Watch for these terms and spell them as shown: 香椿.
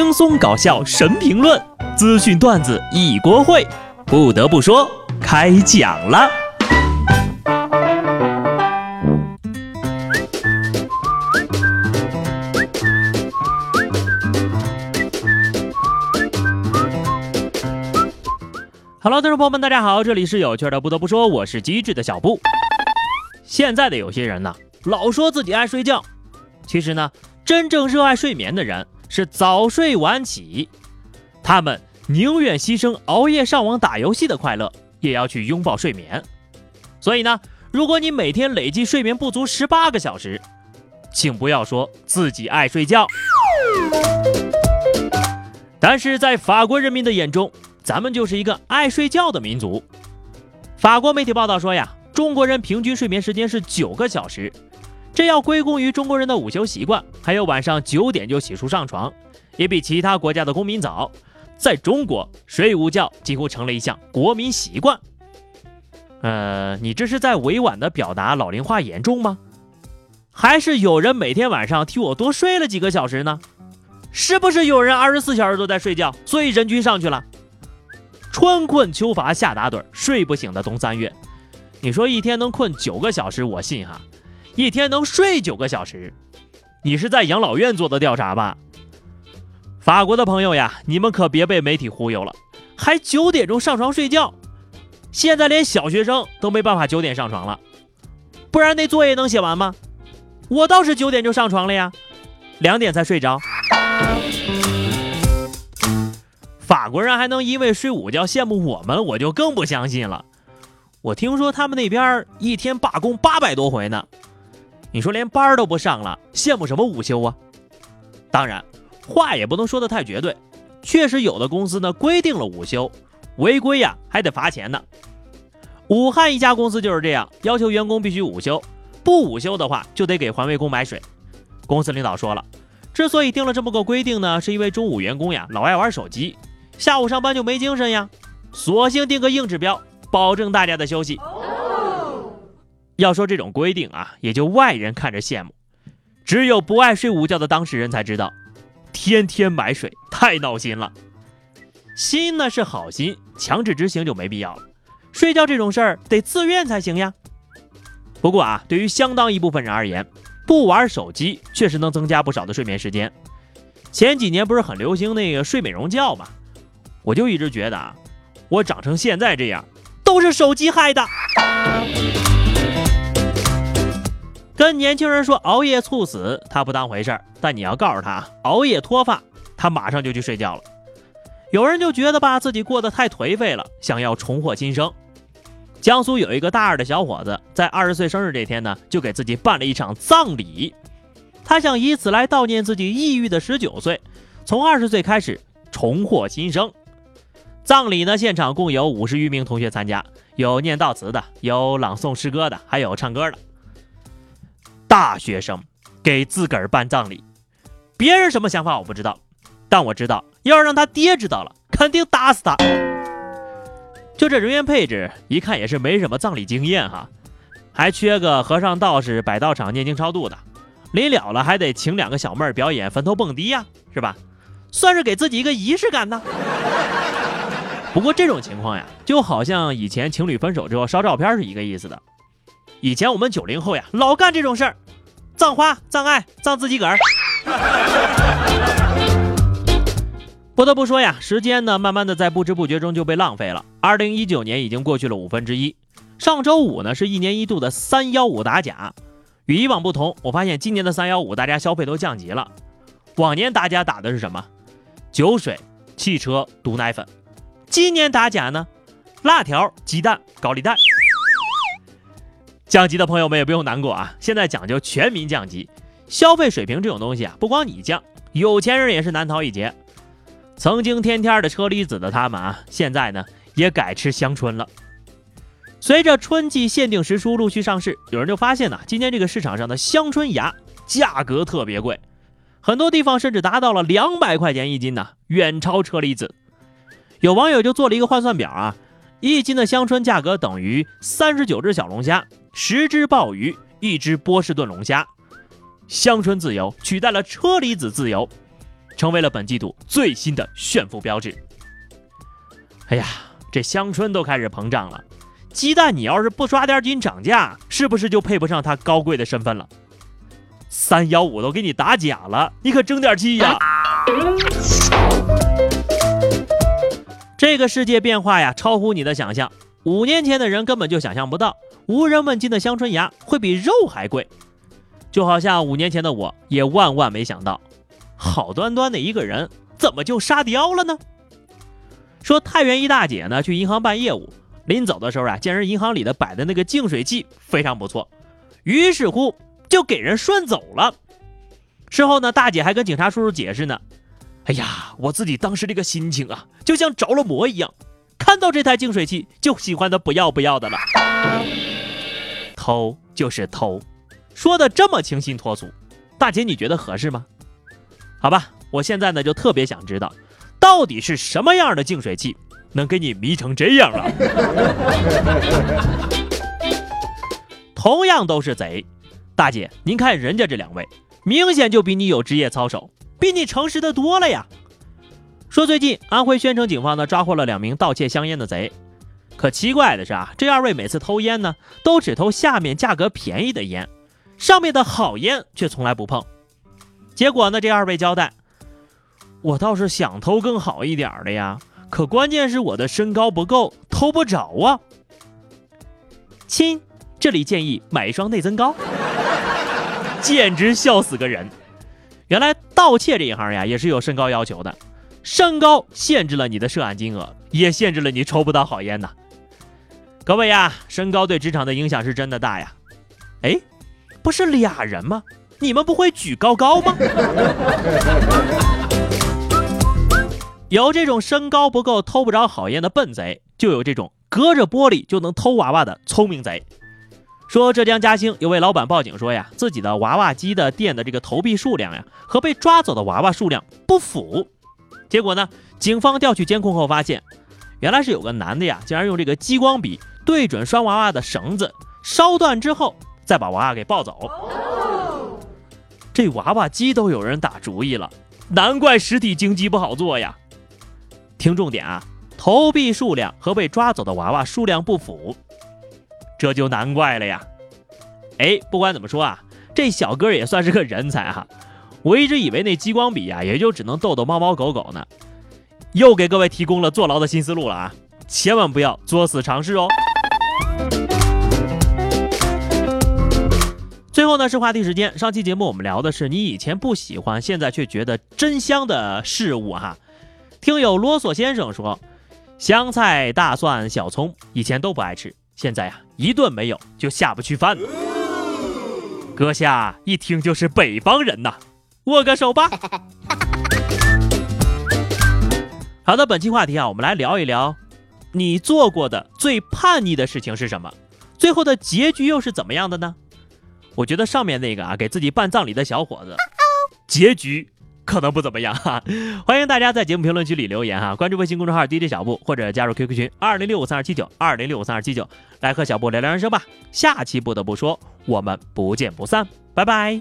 轻松搞笑神评论，资讯段子一锅烩。不得不说，开讲了。Hello， 听众朋友们，大家好，这里是有趣的。不得不说，我是机智的小布。现在的有些人呢，老说自己爱睡觉，其实呢，真正热爱睡眠的人是早睡晚起，他们宁愿牺牲熬夜上网打游戏的快乐，也要去拥抱睡眠。所以呢，如果你每天累计睡眠不足18个小时，请不要说自己爱睡觉。但是在法国人民的眼中，咱们就是一个爱睡觉的民族。法国媒体报道说呀，中国人平均睡眠时间是9个小时，这要归功于中国人的午休习惯，还有晚上9点就洗漱上床，也比其他国家的公民早。在中国，睡午觉几乎成了一项国民习惯。你这是在委婉地表达老龄化严重吗？还是有人每天晚上替我多睡了几个小时呢？是不是有人24小时都在睡觉，所以人均上去了？春困秋乏夏打盹，睡不醒的冬三月。你说一天能困9个小时，我信哈。一天能睡9个小时，你是在养老院做的调查吧？法国的朋友呀，你们可别被媒体忽悠了，还9点上床睡觉。现在连小学生都没办法9点上床了，不然那作业能写完吗？我倒是9点就上床了呀，2点才睡着。法国人还能因为睡午觉羡慕我们，我就更不相信了。我听说他们那边一天罢工800多回呢。你说连班都不上了，羡慕什么午休啊？当然，话也不能说得太绝对，确实有的公司呢规定了午休，违规呀还得罚钱呢。武汉一家公司就是这样，要求员工必须午休，不午休的话就得给环卫工买水。公司领导说了，之所以定了这么个规定呢，是因为中午员工呀老爱玩手机，下午上班就没精神呀，索性定个硬指标，保证大家的休息。要说这种规定啊，也就外人看着羡慕，只有不爱睡午觉的当事人才知道，天天买水太闹心了。心呢是好心，强制执行就没必要了，睡觉这种事儿得自愿才行呀。不过啊，对于相当一部分人而言，不玩手机确实能增加不少的睡眠时间。前几年不是很流行那个睡美容觉嘛？我就一直觉得啊，我长成现在这样都是手机害的。跟年轻人说熬夜猝死，他不当回事儿，但你要告诉他熬夜脱发，他马上就去睡觉了。有人就觉得吧，自己过得太颓废了，想要重获新生。江苏有一个大2的小伙子，在20岁生日这天呢，就给自己办了一场葬礼。他想以此来悼念自己抑郁的19岁，从20岁开始重获新生。葬礼呢，现场共有50余名同学参加，有念悼词的，有朗诵诗歌的，还有唱歌的。大学生给自个儿办葬礼，别人什么想法我不知道，但我知道，要是让他爹知道了，肯定打死他。就这人员配置，一看也是没什么葬礼经验哈，还缺个和尚道士摆道场念经超度的，临了了还得请2个小妹儿表演坟头蹦迪呀，是吧？算是给自己一个仪式感呢。不过这种情况呀，就好像以前情侣分手之后烧照片是一个意思的。以前我们90后呀，老干这种事儿，葬花、葬爱、葬自己个儿。不得不说呀，时间呢，慢慢的在不知不觉中就被浪费了。2019年已经过去了1/5，上周五呢是1年1度的315打假。与以往不同，我发现今年的315大家消费都降级了。往年大家打的是什么？酒水、汽车、毒奶粉。今年打假呢，辣条、鸡蛋、高丽蛋。降级的朋友们也不用难过啊，现在讲究全民降级，消费水平这种东西啊，不光你降，有钱人也是难逃一劫。曾经天天的车厘子的他们啊，现在呢也改吃香椿了。随着春季限定时蔬陆续上市，有人就发现呢，今年这个市场上的香椿芽价格特别贵，很多地方甚至达到了200块钱一斤呢，远超车厘子。有网友就做了一个换算表啊，1斤的香椿价格等于39只小龙虾、10只鲍鱼、1只波士顿龙虾。香椿自由取代了车厘子自由，成为了本季度最新的炫富标志。哎呀，这香椿都开始膨胀了，鸡蛋你要是不抓点紧涨价，是不是就配不上它高贵的身份了？315都给你打假了，你可争点气呀！这个世界变化呀，超乎你的想象。5年前的人根本就想象不到，无人问津的香椿芽会比肉还贵。就好像5年前的我也万万没想到，好端端的一个人怎么就沙雕了呢？说太原一大姐呢去银行办业务，临走的时候啊，见人银行里的摆的那个净水器非常不错，于是乎就给人顺走了。事后呢，大姐还跟警察叔叔解释呢，哎呀，我自己当时这个心情啊，就像着了魔一样，看到这台净水器就喜欢的不要不要的了。偷就是偷，说的这么清新脱俗，大姐你觉得合适吗？好吧，我现在呢就特别想知道，到底是什么样的净水器能给你迷成这样了？同样都是贼，大姐您看人家这2位，明显就比你有职业操守，比你诚实的多了呀。说最近安徽宣城警方呢抓获了2名盗窃香烟的贼，可奇怪的是啊，这2位每次偷烟呢都只偷下面价格便宜的烟，上面的好烟却从来不碰。结果呢，这2位交代，我倒是想偷更好一点的呀，可关键是我的身高不够，偷不着啊。亲，这里建议买一双内增高。简直笑死个人。原来盗窃这一行呀也是有身高要求的，身高限制了你的涉案金额，也限制了你抽不到好烟呐。各位呀，身高对职场的影响是真的大呀。哎，不是俩人吗？你们不会举高高吗？有这种身高不够偷不着好烟的笨贼，就有这种隔着玻璃就能偷娃娃的聪明贼。说浙江嘉兴有位老板报警说呀，自己的娃娃机的店的这个投币数量呀和被抓走的娃娃数量不符。结果呢，警方调取监控后发现，原来是有个男的呀，竟然用这个激光笔对准拴娃娃的绳子，烧断之后再把娃娃给抱走。这娃娃机都有人打主意了，难怪实体经济不好做呀。听重点啊，投币数量和被抓走的娃娃数量不符，这就难怪了呀。哎，不管怎么说啊，这小哥也算是个人才啊。我一直以为那激光笔啊也就只能逗逗猫猫狗狗呢，又给各位提供了坐牢的新思路了啊，千万不要作死尝试哦。最后呢是话题时间，上期节目我们聊的是你以前不喜欢现在却觉得真香的事物哈。听友啰嗦先生说，香菜、大蒜、小葱以前都不爱吃，现在呀一顿没有就下不去饭了。阁下一听就是北方人呐，握个手吧。好的，本期话题啊，我们来聊一聊你做过的最叛逆的事情是什么，最后的结局又是怎么样的呢？我觉得上面那个啊，给自己办葬礼的小伙子，结局可能不怎么样哈。欢迎大家在节目评论区里留言哈，关注微信公众号 DJ 小布，或者加入 QQ 群20653279 20653279，来和小布聊聊人生吧。下期不得不说，我们不见不散，拜拜。